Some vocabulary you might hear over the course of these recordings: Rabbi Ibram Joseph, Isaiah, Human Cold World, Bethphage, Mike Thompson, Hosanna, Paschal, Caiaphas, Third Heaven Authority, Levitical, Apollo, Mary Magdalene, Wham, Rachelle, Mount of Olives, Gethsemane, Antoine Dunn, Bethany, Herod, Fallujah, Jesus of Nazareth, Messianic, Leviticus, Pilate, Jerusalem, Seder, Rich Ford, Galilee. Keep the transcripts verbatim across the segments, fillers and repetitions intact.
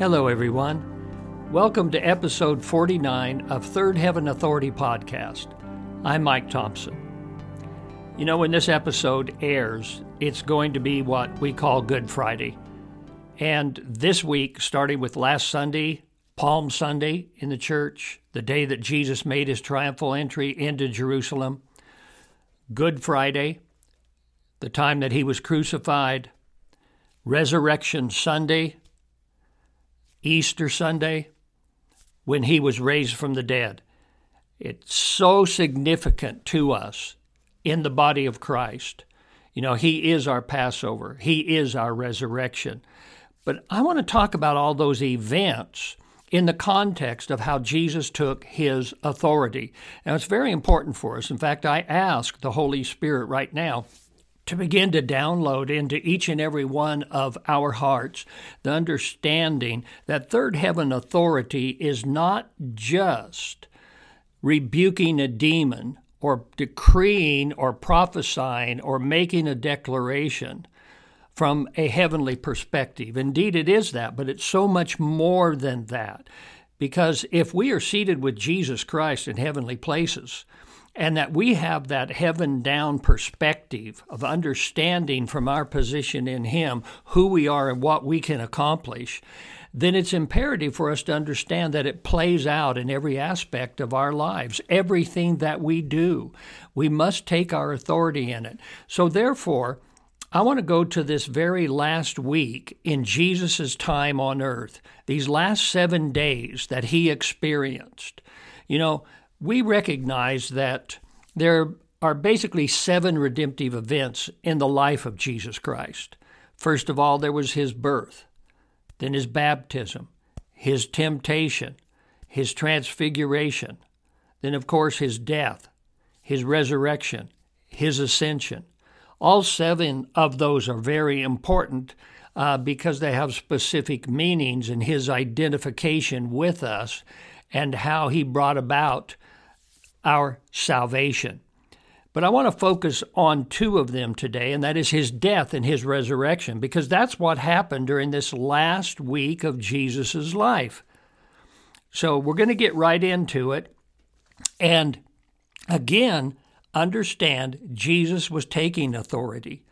Hello, everyone. Welcome to episode forty-nine of Third Heaven Authority Podcast. I'm Mike Thompson. You know, when this episode airs, it's going to be what we call Good Friday. And this week, starting with last Sunday, Palm Sunday in the church, the day that Jesus made his triumphal entry into Jerusalem, Good Friday, the time that he was crucified, Resurrection Sunday, Easter Sunday, when he was raised from the dead. It's so significant to us in the body of Christ. You know, he is our Passover. He is our resurrection. But I want to talk about all those events in the context of how Jesus took his authority. Now, it's very important for us. In fact, I ask the Holy Spirit right now to begin to download into each and every one of our hearts the understanding that Third Heaven Authority is not just rebuking a demon or decreeing or prophesying or making a declaration from a heavenly perspective. Indeed, it is that, but it's so much more than that. Because if we are seated with Jesus Christ in heavenly places, and that we have that heaven-down perspective of understanding from our position in him who we are and what we can accomplish, then it's imperative for us to understand that it plays out in every aspect of our lives, everything that we do. We must take our authority in it. So therefore, I want to go to this very last week in Jesus' time on earth, these last seven days that he experienced. You know, we recognize that there are basically seven redemptive events in the life of Jesus Christ. First of all, there was his birth, then his baptism, his temptation, his transfiguration, then, of course, his death, his resurrection, his ascension. All seven of those are very important uh, because they have specific meanings in his identification with us and how he brought about our salvation. But I want to focus on two of them today, and that is his death and his resurrection, because that's what happened during this last week of Jesus' life. So we're going to get right into it. And again, understand Jesus was taking authority.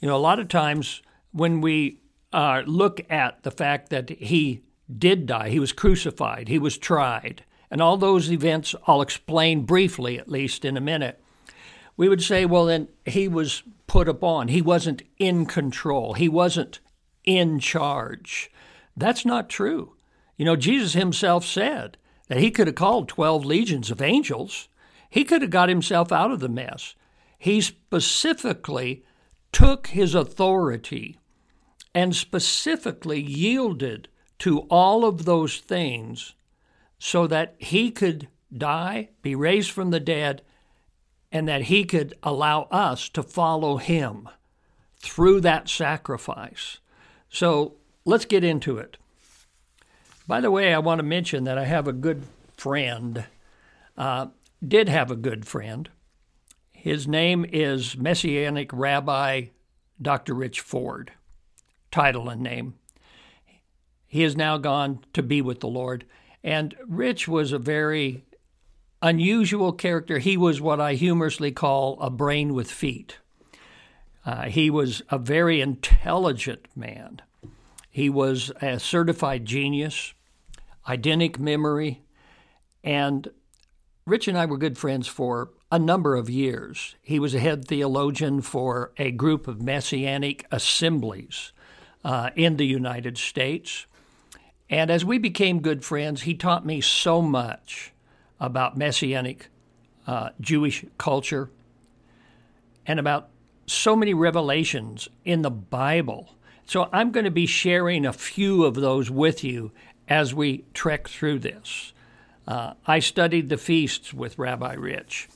You know, a lot of times when we uh, look at the fact that he did die, he was crucified, he was tried, and all those events I'll explain briefly, at least in a minute, we would say, well, then he was put upon. He wasn't in control. He wasn't in charge. That's not true. You know, Jesus himself said that he could have called twelve legions of angels. He could have got himself out of the mess. He specifically took his authority and specifically yielded to all of those things so that he could die, be raised from the dead, and that he could allow us to follow him through that sacrifice. So let's get into it. By the way, I want to mention that I have a good friend, uh, did have a good friend. His name is Messianic Rabbi Doctor Rich Ford, title and name. He is now gone to be with the Lord. And Rich was a very unusual character. He was what I humorously call a brain with feet. Uh, he was a very intelligent man. He was a certified genius, eidetic memory, and Rich and I were good friends for a number of years. He was a head theologian for a group of Messianic assemblies uh, in the United States. And as we became good friends, he taught me so much about Messianic uh, Jewish culture and about so many revelations in the Bible. So I'm going to be sharing a few of those with you as we trek through this. Uh, I studied the feasts with Rabbi Rich.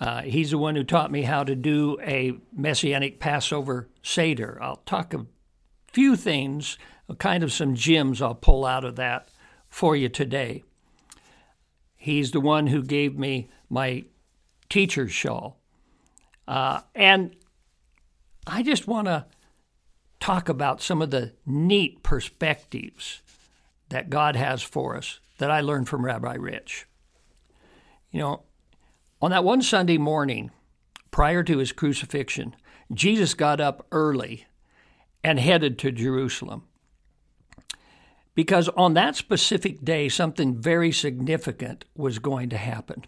Uh, he's the one who taught me how to do a Messianic Passover Seder. I'll talk a few things, kind of some gems I'll pull out of that for you today. He's the one who gave me my teacher's shawl. Uh, and I just want to talk about some of the neat perspectives that God has for us that I learned from Rabbi Rich. You know, on that one Sunday morning prior to his crucifixion, Jesus got up early and headed to Jerusalem, because on that specific day, something very significant was going to happen.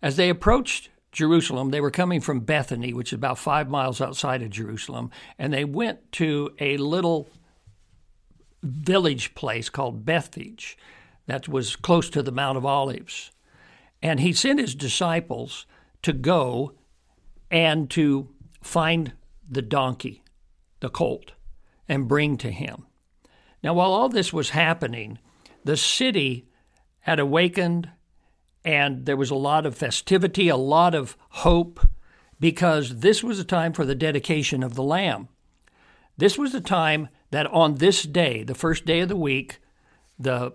As they approached Jerusalem, they were coming from Bethany, which is about five miles outside of Jerusalem, and they went to a little village place called Bethphage that was close to the Mount of Olives. And he sent his disciples to go and to find the donkey, the colt, and bring to him. Now, while all this was happening, the city had awakened, and there was a lot of festivity, a lot of hope, because this was the time for the dedication of the Lamb. This was the time that on this day, the first day of the week, the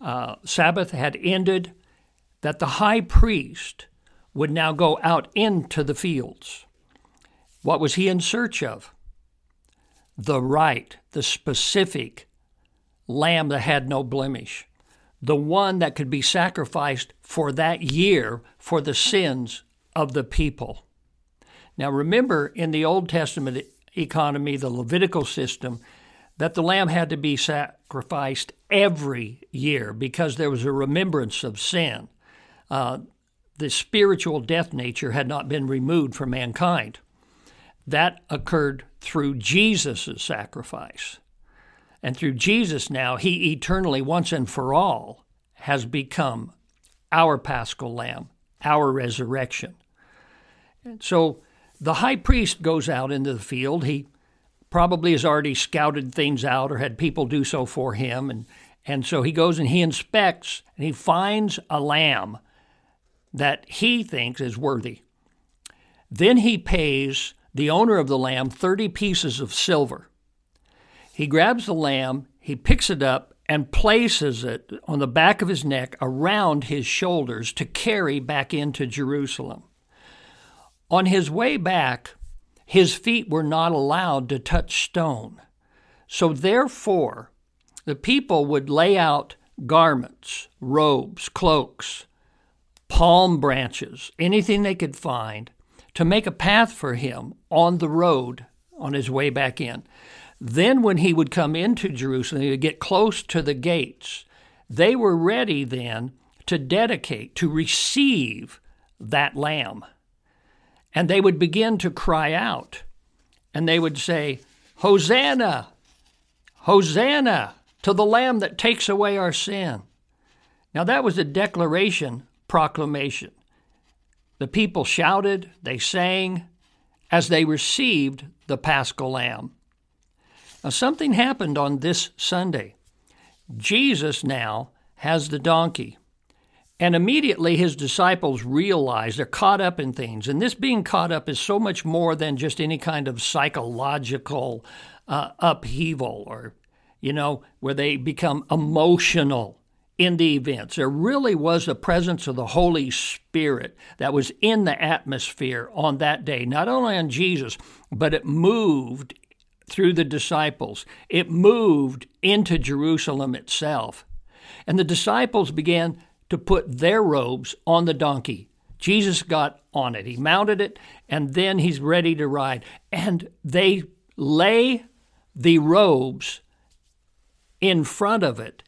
uh, Sabbath had ended, that the high priest would now go out into the fields. What was he in search of? The right, the specific lamb that had no blemish, the one that could be sacrificed for that year for the sins of the people. Now remember, in the Old Testament economy, the Levitical system, that the lamb had to be sacrificed every year because there was a remembrance of sin. Uh, the spiritual death nature had not been removed from mankind. That occurred through Jesus' sacrifice. And through Jesus now, he eternally, once and for all, has become our Paschal Lamb, our resurrection. And so the high priest goes out into the field. He probably has already scouted things out or had people do so for him. And, and so he goes and he inspects, and he finds a lamb that he thinks is worthy. Then he pays the owner of the lamb thirty pieces of silver. He grabs the lamb, he picks it up, and places it on the back of his neck around his shoulders to carry back into Jerusalem. On his way back, his feet were not allowed to touch stone. So therefore, the people would lay out garments, robes, cloaks, palm branches, anything they could find, to make a path for him on the road on his way back in. Then when he would come into Jerusalem, he would get close to the gates. They were ready then to dedicate, to receive that lamb. And they would begin to cry out. And they would say, "Hosanna, Hosanna to the lamb that takes away our sin." Now that was a declaration, proclamation. The people shouted, they sang, as they received the Paschal Lamb. Now, something happened on this Sunday. Jesus now has the donkey, and immediately his disciples realize they're caught up in things, and this being caught up is so much more than just any kind of psychological uh, upheaval or, you know, where they become emotional in the events. There really was the presence of the Holy Spirit that was in the atmosphere on that day, not only on Jesus, but it moved through the disciples. It moved into Jerusalem itself. And the disciples began to put their robes on the donkey. Jesus got on it. He mounted it, and then he's ready to ride. And they lay the robes in front of it,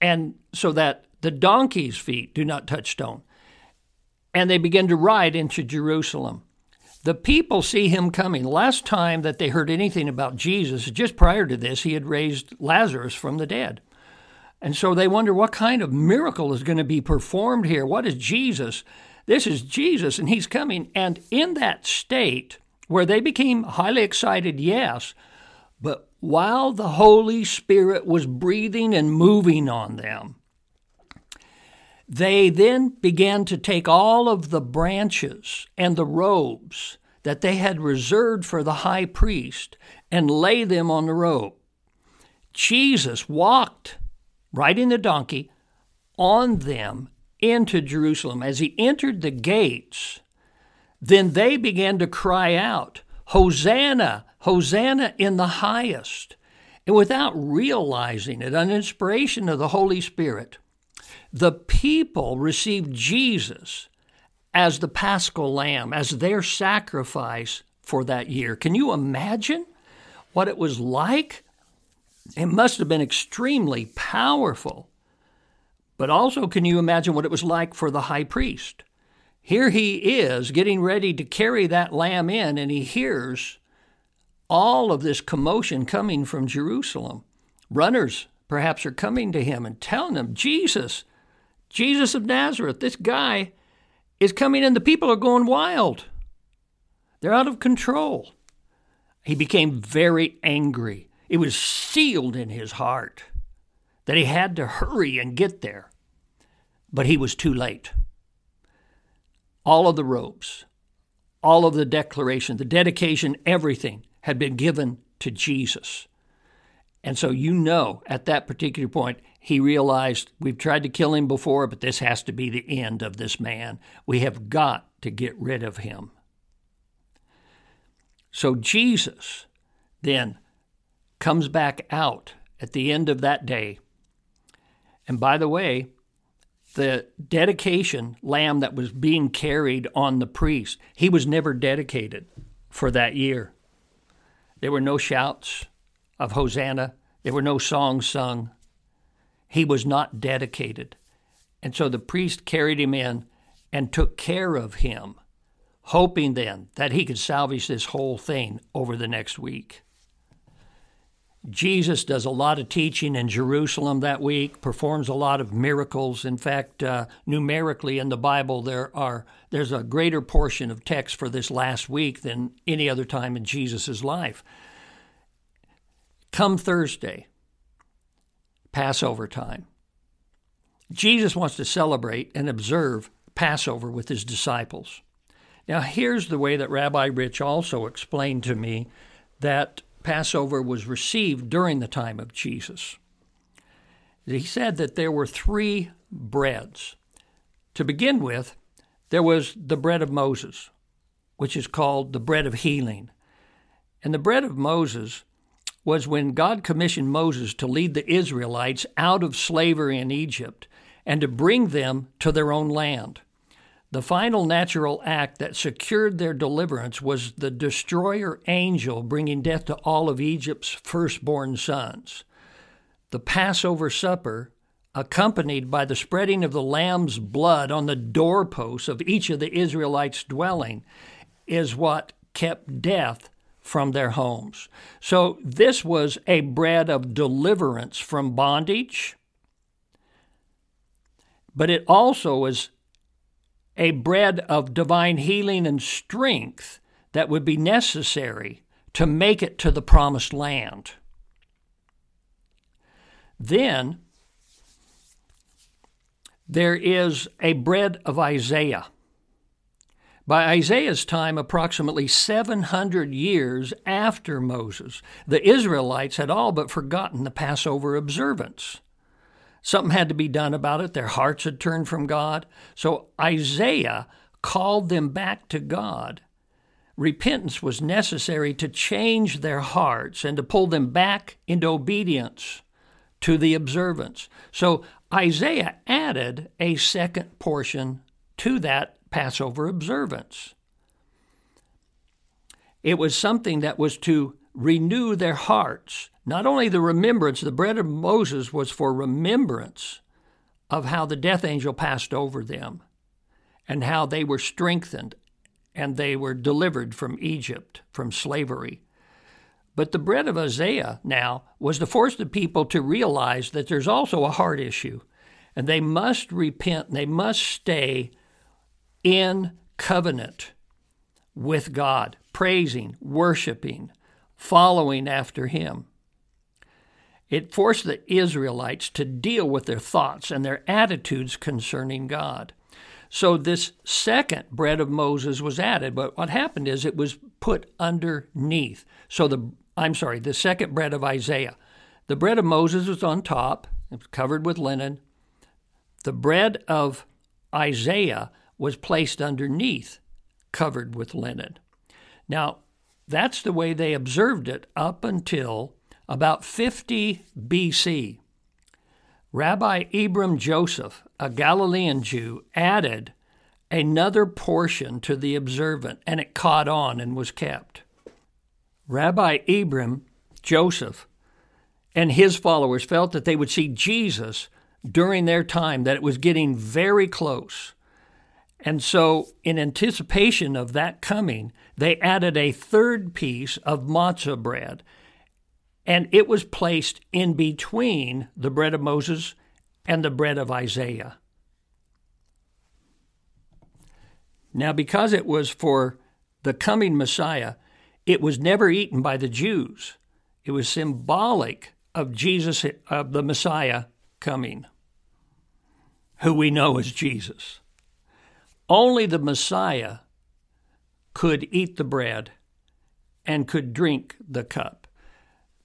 and so that the donkey's feet do not touch stone. And they begin to ride into Jerusalem. The people see him coming. Last time that they heard anything about Jesus, just prior to this, he had raised Lazarus from the dead. And so they wonder what kind of miracle is going to be performed here. What is Jesus? This is Jesus, and he's coming. And in that state where they became highly excited, yes, but while the Holy Spirit was breathing and moving on them, they then began to take all of the branches and the robes that they had reserved for the high priest and lay them on the robe. Jesus walked, riding the donkey, on them into Jerusalem. As he entered the gates, then they began to cry out, "Hosanna, Hosanna in the highest." And without realizing it, under inspiration of the Holy Spirit, the people received Jesus as the Paschal Lamb, as their sacrifice for that year. Can you imagine what it was like? It must have been extremely powerful. But also, can you imagine what it was like for the high priest? Here he is getting ready to carry that lamb in, and he hears all of this commotion coming from Jerusalem. Runners, perhaps, are coming to him and telling him, Jesus, Jesus of Nazareth, this guy is coming in. The people are going wild. They're out of control. He became very angry. It was sealed in his heart that he had to hurry and get there. But he was too late. All of the robes, all of the declaration, the dedication, everything had been given to Jesus. And so you know at that particular point, he realized we've tried to kill him before, but this has to be the end of this man. We have got to get rid of him. So Jesus then comes back out at the end of that day. And by the way, the dedication lamb that was being carried on the priest, he was never dedicated for that year. There were no shouts of Hosanna. There were no songs sung. He was not dedicated. And so the priest carried him in and took care of him, hoping then that he could salvage this whole thing over the next week. Jesus does a lot of teaching in Jerusalem that week, performs a lot of miracles. In fact, uh, numerically in the Bible, there are there's a greater portion of text for this last week than any other time in Jesus' life. Come Thursday, Passover time, Jesus wants to celebrate and observe Passover with his disciples. Now, here's the way that Rabbi Rich also explained to me that Passover was received during the time of Jesus. He said that there were three breads. To begin with, there was the bread of Moses, which is called the bread of healing. And the bread of Moses was when God commissioned Moses to lead the Israelites out of slavery in Egypt and to bring them to their own land. The final natural act that secured their deliverance was the destroyer angel bringing death to all of Egypt's firstborn sons. The Passover supper, accompanied by the spreading of the lamb's blood on the doorposts of each of the Israelites' dwelling, is what kept death from their homes. So this was a bread of deliverance from bondage, but it also is a bread of divine healing and strength that would be necessary to make it to the promised land. Then there is a bread of Isaiah. By Isaiah's time, approximately seven hundred years after Moses, the Israelites had all but forgotten the Passover observance. Something had to be done about it. Their hearts had turned from God. So Isaiah called them back to God. Repentance was necessary to change their hearts and to pull them back into obedience to the observance. So Isaiah added a second portion to that Passover observance. It was something that was to renew their hearts. Not only the remembrance, the bread of Moses was for remembrance of how the death angel passed over them and how they were strengthened and they were delivered from Egypt, from slavery. But the bread of Isaiah now was to force the people to realize that there's also a heart issue and they must repent and they must stay in covenant with God, praising, worshiping, following after him. It forced the Israelites to deal with their thoughts and their attitudes concerning God. So this second bread of Moses was added, but what happened is it was put underneath. So the, I'm sorry, the second bread of Isaiah. The bread of Moses was on top, it was covered with linen. The bread of Isaiah was placed underneath, covered with linen. Now, that's the way they observed it up until About fifty B C, Rabbi Ibram Joseph, a Galilean Jew, added another portion to the observant, and it caught on and was kept. Rabbi Ibram Joseph and his followers felt that they would see Jesus during their time, that it was getting very close. And so, in anticipation of that coming, they added a third piece of matzah bread, and it was placed in between the bread of Moses and the bread of Isaiah. Now, because it was for the coming Messiah, it was never eaten by the Jews. It was symbolic of Jesus, of the Messiah coming, who we know as Jesus. Only the Messiah could eat the bread and could drink the cup.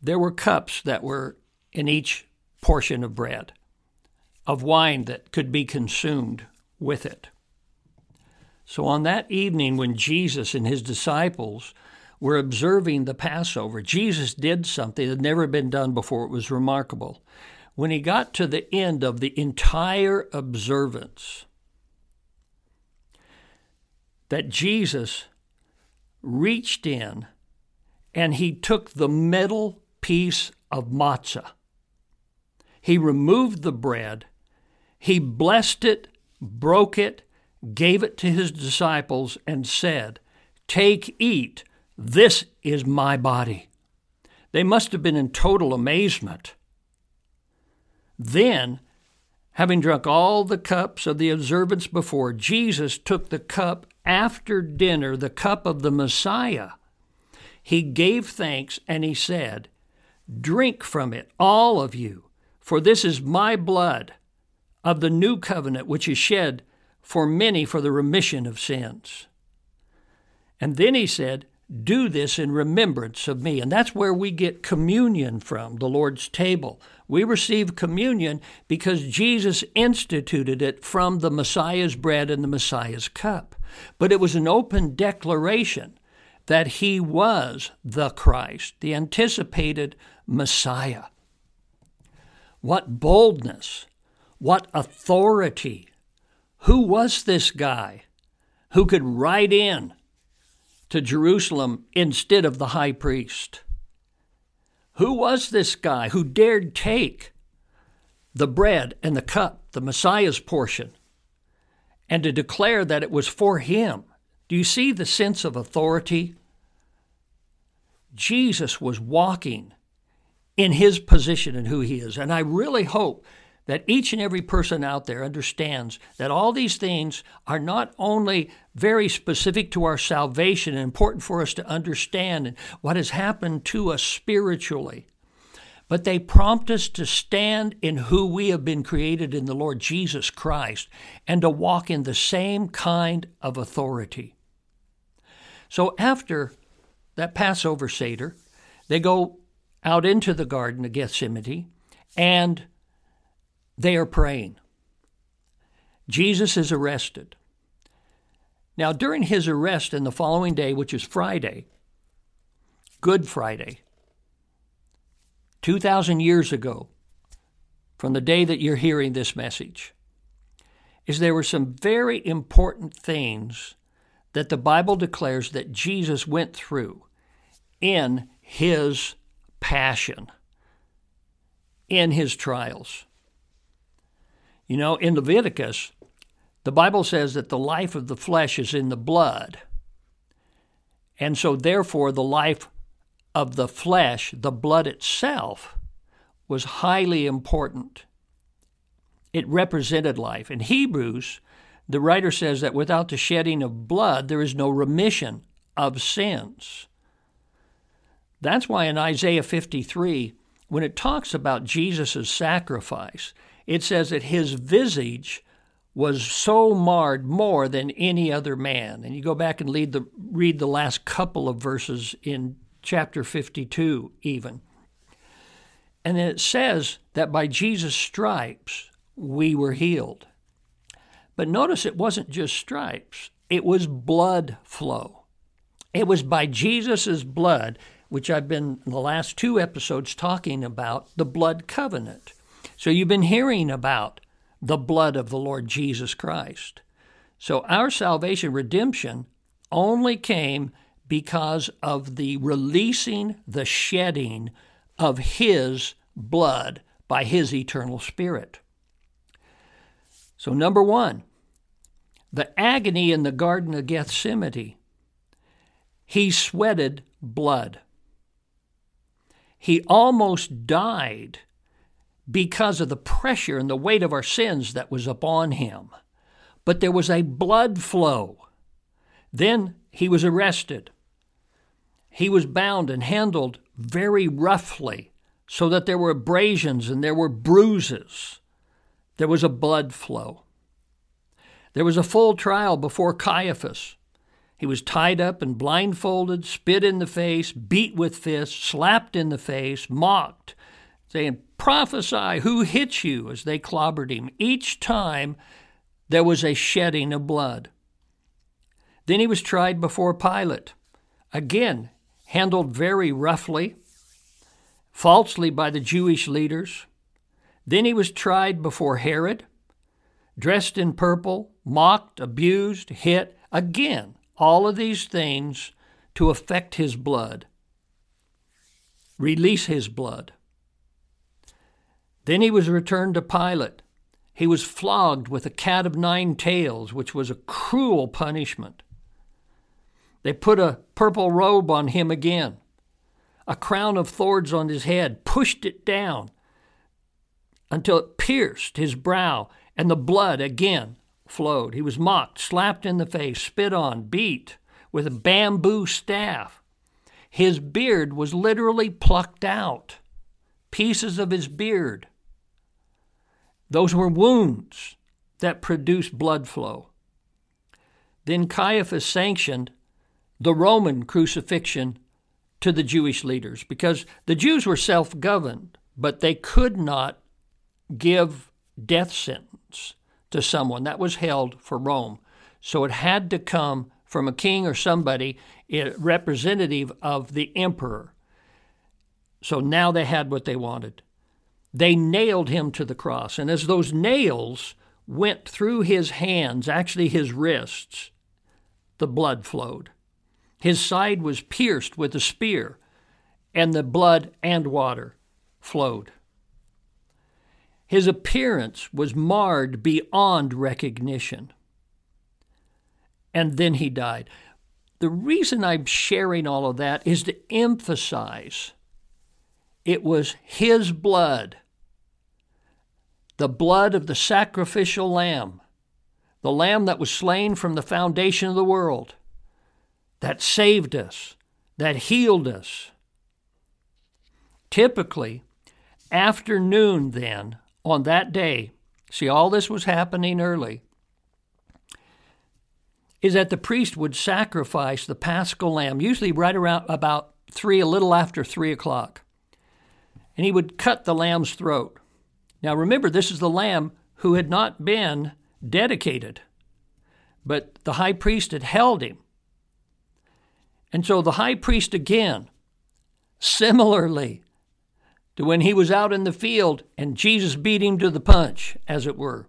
There were cups that were in each portion of bread, of wine that could be consumed with it. So on that evening when Jesus and his disciples were observing the Passover, Jesus did something that had never been done before. It was remarkable. When he got to the end of the entire observance, that Jesus reached in and he took the middle piece of matzah. He removed the bread, he blessed it, broke it, gave it to his disciples, and said, "Take, eat, this is my body." They must have been in total amazement. Then, having drunk all the cups of the observance before, Jesus took the cup after dinner, the cup of the Messiah. He gave thanks and he said, "Drink from it, all of you, for this is my blood of the new covenant, which is shed for many for the remission of sins." And then he said, "Do this in remembrance of me." And that's where we get communion from, the Lord's table. We receive communion because Jesus instituted it from the Messiah's bread and the Messiah's cup. But it was an open declaration that he was the Christ, the anticipated Messiah. What boldness, what authority. Who was this guy who could ride in to Jerusalem instead of the high priest? Who was this guy who dared take the bread and the cup, the Messiah's portion, and to declare that it was for him? Do you see the sense of authority? Jesus was walking in his position and who he is. And I really hope that each and every person out there understands that all these things are not only very specific to our salvation and important for us to understand what has happened to us spiritually, but they prompt us to stand in who we have been created in the Lord Jesus Christ and to walk in the same kind of authority. So after that Passover Seder, they go out into the Garden of Gethsemane and they are praying. Jesus is arrested. Now, during his arrest and the following day, which is Friday, Good Friday, two thousand years ago, from the day that you're hearing this message, is there were some very important things that the Bible declares that Jesus went through in his passion, in his trials. You know, in Leviticus, the Bible says that the life of the flesh is in the blood. And so, therefore, the life of the flesh, the blood itself, was highly important. It represented life. In Hebrews, the writer says that without the shedding of blood, there is no remission of sins. That's why in Isaiah fifty-three, when it talks about Jesus' sacrifice, it says that his visage was so marred more than any other man. And you go back and read the, read the last couple of verses in chapter fifty-two even. And then it says that by Jesus' stripes we were healed. But notice it wasn't just stripes. It was blood flow. It was by Jesus' blood which I've been in the last two episodes talking about, the blood covenant. So you've been hearing about the blood of the Lord Jesus Christ. So our salvation, redemption, only came because of the releasing, the shedding of His blood by His eternal Spirit. So number one, the agony in the Garden of Gethsemane. He sweated blood. He almost died because of the pressure and the weight of our sins that was upon Him. But there was a blood flow. Then He was arrested. He was bound and handled very roughly so that there were abrasions and there were bruises. There was a blood flow. There was a full trial before Caiaphas. He was tied up and blindfolded, spit in the face, beat with fists, slapped in the face, mocked, saying, "Prophesy, who hit you?" as they clobbered Him. Each time there was a shedding of blood. Then He was tried before Pilate. Again, handled very roughly, falsely by the Jewish leaders. Then He was tried before Herod, dressed in purple, mocked, abused, hit. Again, all of these things to affect His blood, release His blood. Then He was returned to Pilate. He was flogged with a cat of nine tails, which was a cruel punishment. They put a purple robe on Him again, a crown of thorns on His head, pushed it down until it pierced His brow, and the blood again flowed. He was mocked, slapped in the face, spit on, beat with a bamboo staff. His beard was literally plucked out, pieces of His beard. Those were wounds that produced blood flow. Then Caiaphas sanctioned the Roman crucifixion to the Jewish leaders, because the Jews were self-governed, but they could not give death sentence to someone. That was held for Rome. So it had to come from a king or somebody, a representative of the emperor. So now they had what they wanted. They nailed Him to the cross. And as those nails went through His hands, actually His wrists, the blood flowed. His side was pierced with a spear, and the blood and water flowed. His appearance was marred beyond recognition. And then He died. The reason I'm sharing all of that is to emphasize it was His blood, the blood of the sacrificial lamb, the lamb that was slain from the foundation of the world, that saved us, that healed us. Typically, after noon then, on that day, see, all this was happening early, is that the priest would sacrifice the Paschal lamb, usually right around about three, a little after three o'clock. And he would cut the lamb's throat. Now remember, this is the lamb who had not been dedicated, but the high priest had held him. And so the high priest again, similarly to when he was out in the field and Jesus beat him to the punch, as it were,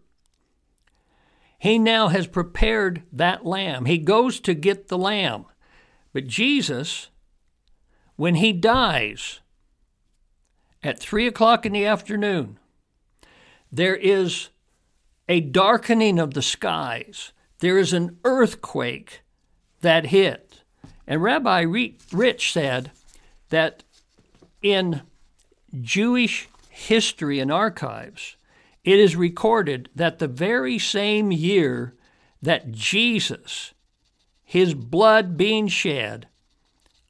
he now has prepared that lamb. He goes to get the lamb. But Jesus, when He dies at three o'clock in the afternoon, there is a darkening of the skies. There is an earthquake that hit. And Rabbi Rich said that in Jewish history and archives, it is recorded that the very same year that Jesus, His blood being shed,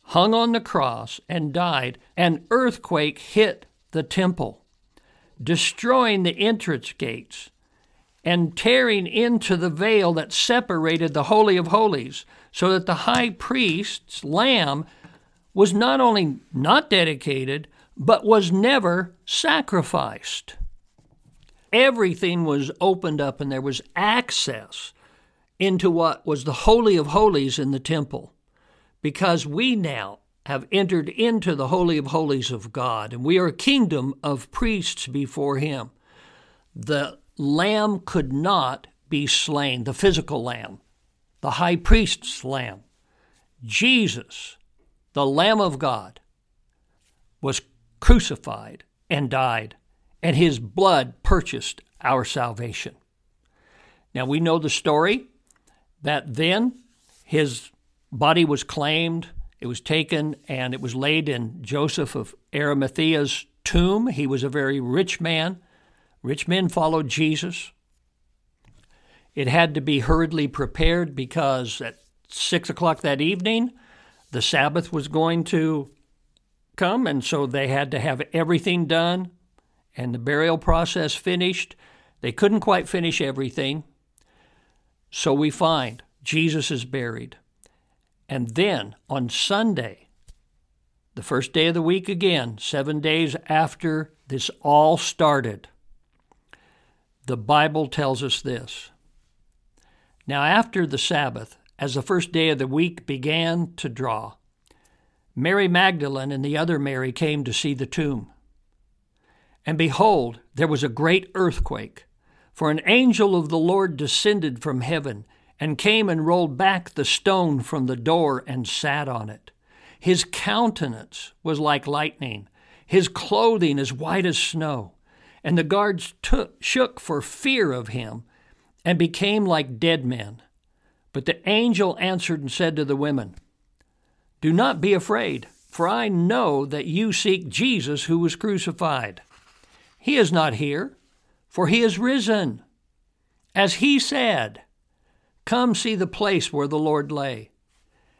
hung on the cross and died, an earthquake hit the temple, destroying the entrance gates and tearing into the veil that separated the Holy of Holies, so that the high priest's lamb was not only not dedicated, but was never sacrificed. Everything was opened up, and there was access into what was the Holy of Holies in the temple, because we now have entered into the Holy of Holies of God, and we are a kingdom of priests before him. The lamb could not be slain, the physical lamb, the high priest's lamb. Jesus, the Lamb of God, was crucified and died, and his blood purchased our salvation. Now, we know the story that then his body was claimed, it was taken, and it was laid in Joseph of Arimathea's tomb. He was a very rich man. Rich men followed Jesus. It had to be hurriedly prepared because at six o'clock that evening, the Sabbath was going to come, and so they had to have everything done and the burial process finished. They couldn't quite finish everything. So we find Jesus is buried. And then on Sunday, the first day of the week again, seven days after this all started, the Bible tells us this. Now after the Sabbath, as the first day of the week began to draw, Mary Magdalene and the other Mary came to see the tomb. And behold, there was a great earthquake, for an angel of the Lord descended from heaven and came and rolled back the stone from the door and sat on it. His countenance was like lightning, his clothing as white as snow. And the guards took, shook for fear of him and became like dead men. But the angel answered and said to the women, "Do not be afraid, for I know that you seek Jesus who was crucified. He is not here, for he is risen. As he said, come see the place where the Lord lay,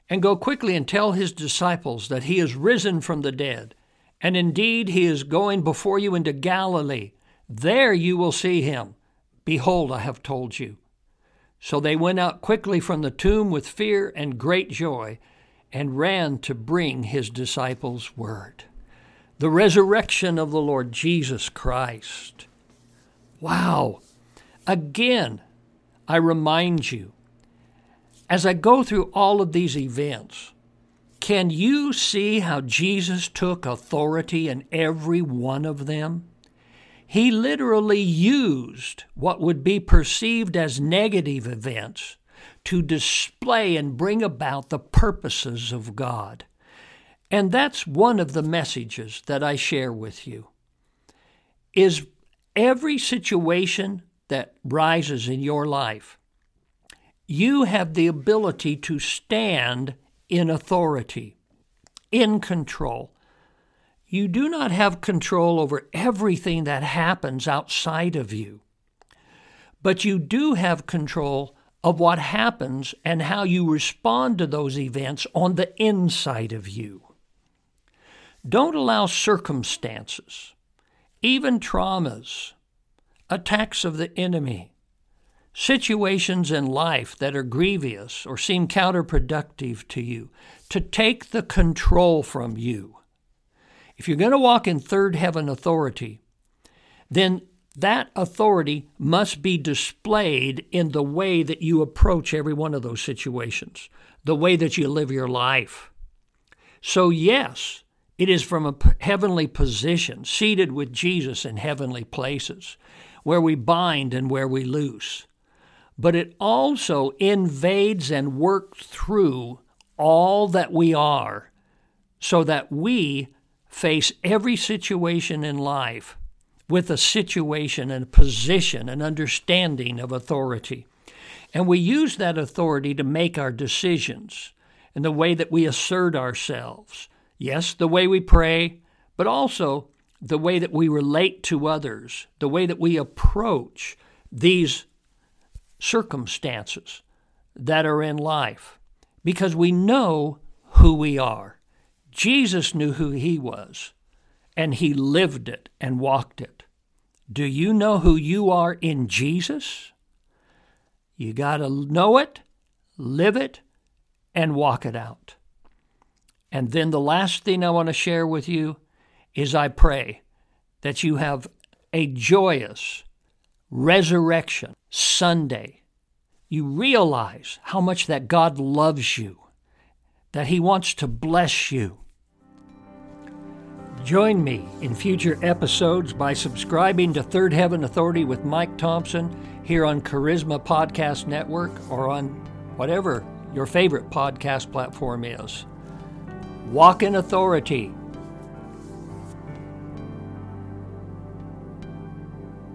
and go quickly and tell his disciples that he is risen from the dead, and indeed he is going before you into Galilee. There you will see him. Behold, I have told you." So they went out quickly from the tomb with fear and great joy, and ran to bring his disciples word. The resurrection of the Lord Jesus Christ. Wow! Again, I remind you, as I go through all of these events, can you see how Jesus took authority in every one of them? He literally used what would be perceived as negative events to display and bring about the purposes of God. And that's one of the messages that I share with you, is every situation that rises in your life, you have the ability to stand in authority, in control. You do not have control over everything that happens outside of you, but you do have control of what happens and how you respond to those events on the inside of you. Don't allow circumstances, even traumas, attacks of the enemy, situations in life that are grievous or seem counterproductive to you, to take the control from you. If you're going to walk in Third Heaven authority, then that authority must be displayed in the way that you approach every one of those situations, the way that you live your life. So yes, it is from a heavenly position, seated with Jesus in heavenly places, where we bind and where we loose. But it also invades and works through all that we are, so that we face every situation in life with a situation and position and understanding of authority. And we use that authority to make our decisions and the way that we assert ourselves. Yes, the way we pray, but also the way that we relate to others, the way that we approach these circumstances that are in life, because we know who we are. Jesus knew who he was, and he lived it and walked it. Do you know who you are in Jesus? You got to know it, live it, and walk it out. And then the last thing I want to share with you is I pray that you have a joyous Resurrection Sunday. You realize how much that God loves you, that he wants to bless you, Join me in future episodes by subscribing to Third Heaven Authority with Mike Thompson here on Charisma Podcast Network or on whatever your favorite podcast platform is. Walk in authority.